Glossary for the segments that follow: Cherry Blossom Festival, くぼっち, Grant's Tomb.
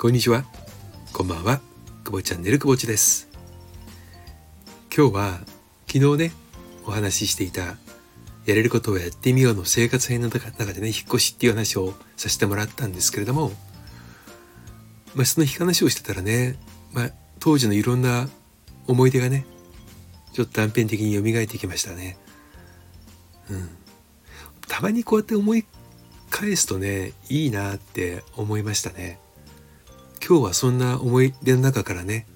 こんにちは、こんばんは。くぼチャンネルくぼちです。今日は昨日ねお話ししていたやれることをやってみようの生活編の中でね、引っ越しっていう話をさせてもらったんですけれども、その話をしてたらね、当時のいろんな思い出がねちょっと断片的に蘇ってきましたね。たまにこうやって思い返すとね、いいなって思いましたね。今日はそんな思い出の中からね、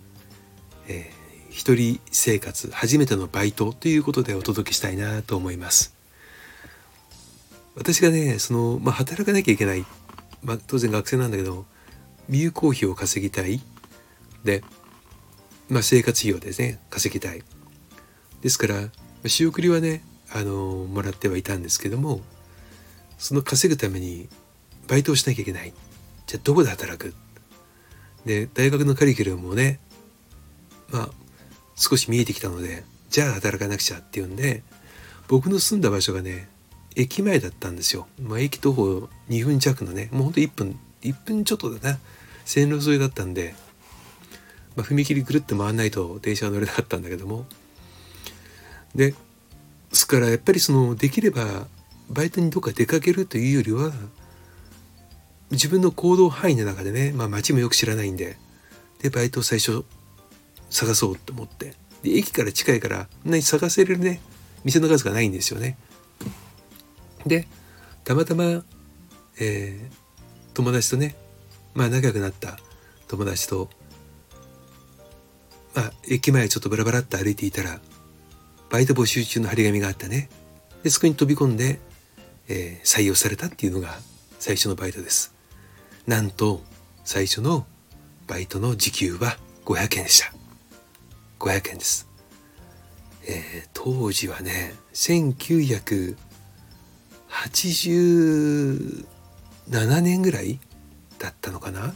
一人生活初めてのバイトということでお届けしたいなと思います。私がねその、働かなきゃいけない、当然学生なんだけど有効費を稼ぎたいで、生活費をですね稼ぎたいですから、仕送りはねもらってはいたんですけども、その稼ぐためにバイトをしなきゃいけない。じゃあどこで働くで、大学のカリキュラムもね少し見えてきたので、じゃあ働かなくちゃっていうんで、僕の住んだ場所がね駅前だったんですよ。駅徒歩2分弱のね、もうほんと1分ちょっとだな、線路沿いだったんで、踏切ぐるっと回んないと電車は乗れなかったんだけども、ですからやっぱりそのできればバイトにどっか出かけるというよりは、自分の行動範囲の中でね、街もよく知らないんで、バイトを最初探そうと思って、で駅から近いから探せるね店の数がないんですよね。でたまたま、友達とね仲良くなった友達と、駅前ちょっとバラバラっと歩いていたらバイト募集中の張り紙があったね。でそこに飛び込んで、採用されたっていうのが最初のバイトです。なんと最初のバイトの時給は500円でした。500円です。当時はね1987年ぐらいだったのかな。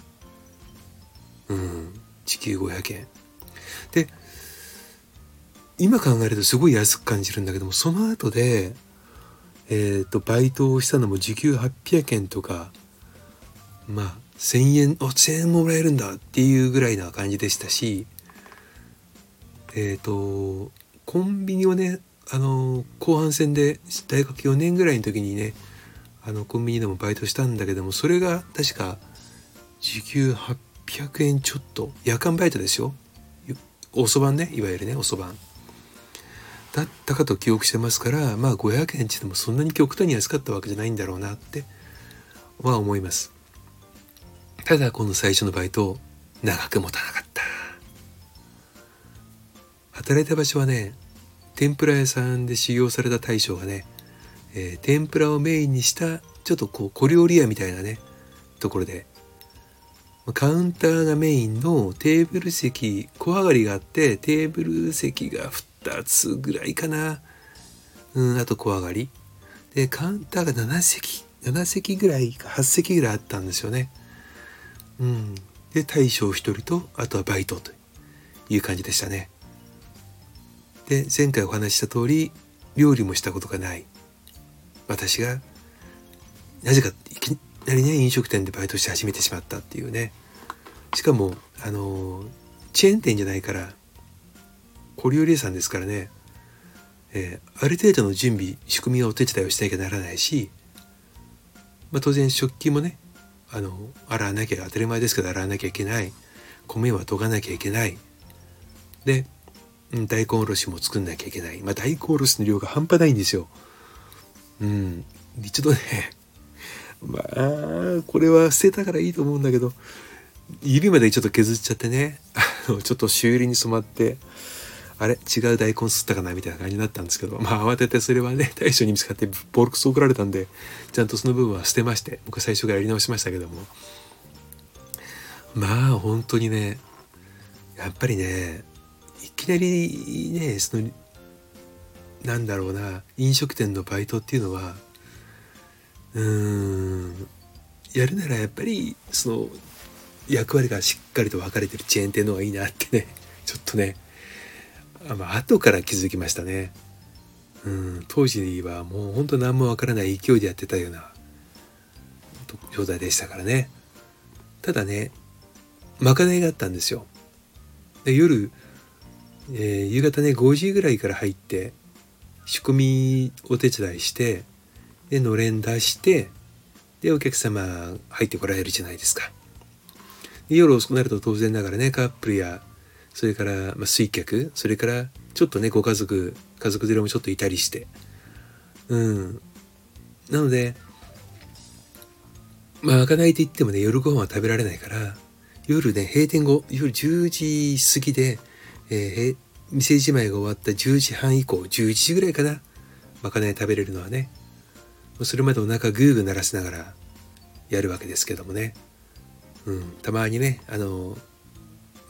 時給500円で、今考えるとすごい安く感じるんだけども、その後で、バイトをしたのも時給800円とか、1000円、1000円もらえるんだっていうぐらいな感じでしたし、コンビニをね、後半戦で大学4年ぐらいの時にね、コンビニでもバイトしたんだけども、それが確か時給800円ちょっと、夜間バイトですよ。遅番ね、いわゆるね、遅番。だったかと記憶してますから、500円ってでもそんなに極端に安かったわけじゃないんだろうなっては思います。ただこの最初のバイト長く持たなかった。働いた場所はね、天ぷら屋さんで修行された大将がね、天ぷらをメインにしたちょっとこう小料理屋みたいなねところで、カウンターがメインのテーブル席、小上がりがあってテーブル席が2つぐらいかな、あと小上がりで、カウンターが7席ぐらいか8席ぐらいあったんですよね。で大将1人と、あとはバイトという感じでしたね。で前回お話しした通り、料理もしたことがない私がなぜかいきなりね飲食店でバイトして始めてしまったっていうね。しかもチェーン店じゃないから、小料理屋さんですからね、ある程度の準備仕組みやお手伝いをしなきゃならないし、当然食器もね洗わなきゃ、当たり前ですけど洗わなきゃいけない、米は研がなきゃいけないで、大根おろしも作んなきゃいけない。大根おろしの量が半端ないんですよ。一度ね、これは捨てたからいいと思うんだけど、指までちょっと削っちゃってね、ちょっと修理に染まって、あれ違う大根すったかなみたいな感じになったんですけど、慌ててそれはね、大将に見つかってボロクソ怒られたんで、ちゃんとその部分は捨てまして、僕は最初からやり直しましたけども。本当にね、やっぱりね、いきなりねその飲食店のバイトっていうのはやるならやっぱりその役割がしっかりと分かれてるチェーン店の方がいいなってね、ちょっとね後から気づきましたね。当時はもう本当何も分からない勢いでやってたような状態でしたからね。ただねまかないがあったんですよ。で夜、夕方ね5時ぐらいから入って仕込みお手伝いして、でのれん出して、でお客様入ってこられるじゃないですか。で夜遅くなると当然ながらねカップルやそれから、水客、それからちょっとねご家族、家族連れもちょっといたりして、なので開かないと言ってもね夜ご飯は食べられないから、夜ね閉店後、夜10時過ぎで、店じまいが終わった10時半以降、11時ぐらいかな、まかない食べれるのはね。それまでお腹グーグー鳴らしながらやるわけですけどもね、たまにね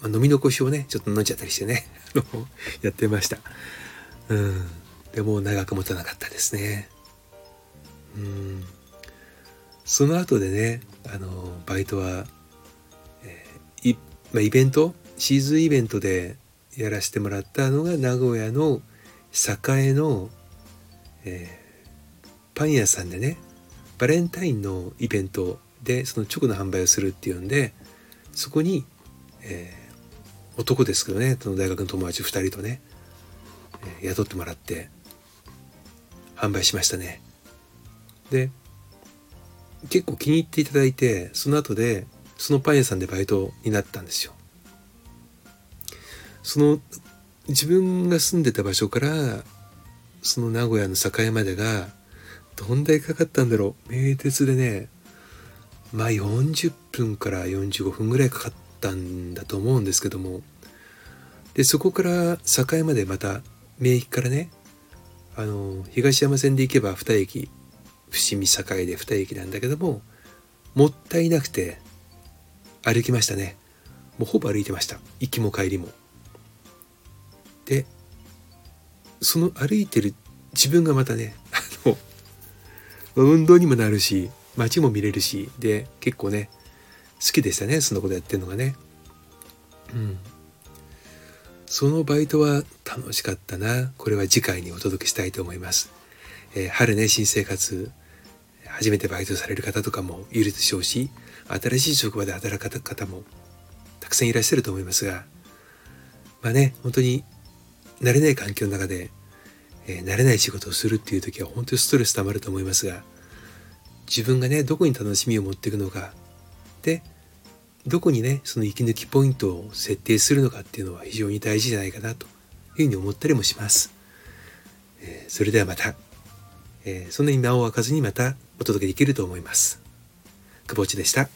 飲み残しをねちょっと飲んじゃったりしてねやってました。でも長く持たなかったですね。その後でねバイトは、イベント、シーズンイベントでやらせてもらったのが名古屋の栄の、パン屋さんでねバレンタインのイベントでそのチョコの販売をするっていうんで、そこに、男ですけどね、その大学の友達2人とね、雇ってもらって販売しましたね。で結構気に入っていただいて、その後でそのパン屋さんでバイトになったんですよ。その自分が住んでた場所からその名古屋の栄までがどんだけかかったんだろう。名鉄でね40分から45分ぐらいかかったんだと思うんですけども、でそこから栄までまた名駅からね東山線で行けば2駅伏見栄で2駅なんだけども、もったいなくて歩きましたね。もうほぼ歩いてました、行きも帰りも。でその歩いてる自分がまたね運動にもなるし街も見れるしで結構ね好きでしたね、そのことやってるのがね。そのバイトは楽しかったな。これは次回にお届けしたいと思います。春ね新生活初めてバイトされる方とかもいるでしょうし、新しい職場で働く方もたくさんいらっしゃると思いますが、本当に慣れない環境の中で、慣れない仕事をするっていう時は本当にストレスたまると思いますが、自分がねどこに楽しみを持っていくのかで、どこにねその息抜きポイントを設定するのかっていうのは非常に大事じゃないかなというふうに思ったりもします。それではまた、そんなに間を空かずにまたお届けできると思います。くぼっちでした。